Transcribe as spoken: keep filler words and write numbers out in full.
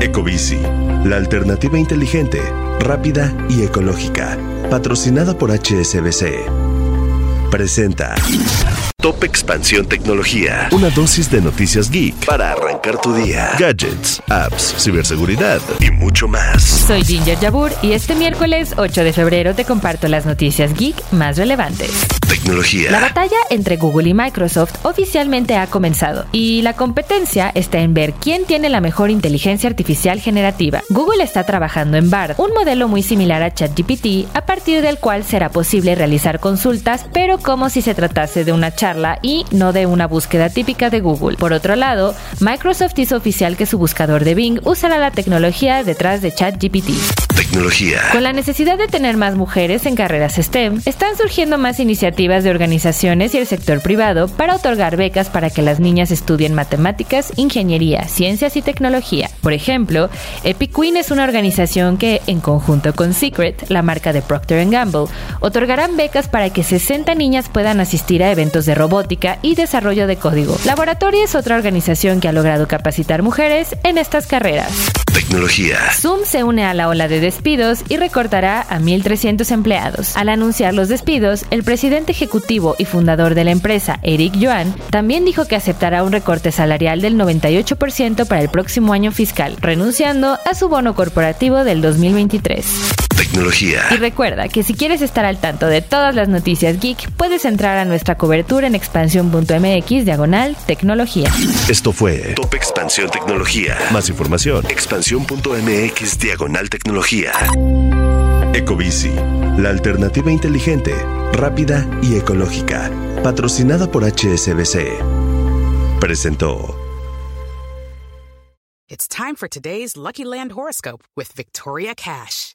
ECOBICI, la alternativa inteligente, rápida y ecológica, patrocinada por H S B C. Presenta Top Expansión Tecnología, una dosis de noticias geek para arrancar tu día. Gadgets, apps, ciberseguridad y mucho más. Soy Ginger Jabur y este miércoles ocho de febrero te comparto las noticias geek más relevantes. Tecnología. La batalla entre Google y Microsoft oficialmente ha comenzado y la competencia está en ver quién tiene la mejor inteligencia artificial generativa. Google está trabajando en Bard, un modelo muy similar a ChatGPT, a partir del cual será posible realizar consultas, pero como si se tratase de una charla y no de una búsqueda típica de Google. Por otro lado, Microsoft hizo oficial que su buscador de Bing usará la tecnología detrás de ChatGPT. Tecnología. Con la necesidad de tener más mujeres en carreras STEM, están surgiendo más iniciativas de organizaciones y el sector privado para otorgar becas para que las niñas estudien matemáticas, ingeniería, ciencias y tecnología. Por ejemplo, Epic Queen es una organización que, en conjunto con Secret, la marca de Procter and Gamble, otorgarán becas para que sesenta niñas puedan asistir a eventos de robótica y desarrollo de código. Laboratoria es otra organización que ha logrado capacitar mujeres en estas carreras. Tecnología. Zoom se une a la ola de despidos y recortará a mil trescientos empleados. Al anunciar los despidos, el presidente ejecutivo y fundador de la empresa, Eric Yuan, también dijo que aceptará un recorte salarial del noventa y ocho por ciento para el próximo año fiscal, renunciando a su bono corporativo del dos mil veintitrés. Tecnología. Y recuerda que si quieres estar al tanto de todas las noticias geek, puedes entrar a nuestra cobertura en expansión punto m x diagonal tecnología. Esto fue Top Expansión Tecnología. Más información, expansión punto m x diagonal tecnología. ECOBICI, la alternativa inteligente, rápida y ecológica, patrocinada por H S B C. Presentó. It's time for today's Lucky Land horoscope with Victoria Cash.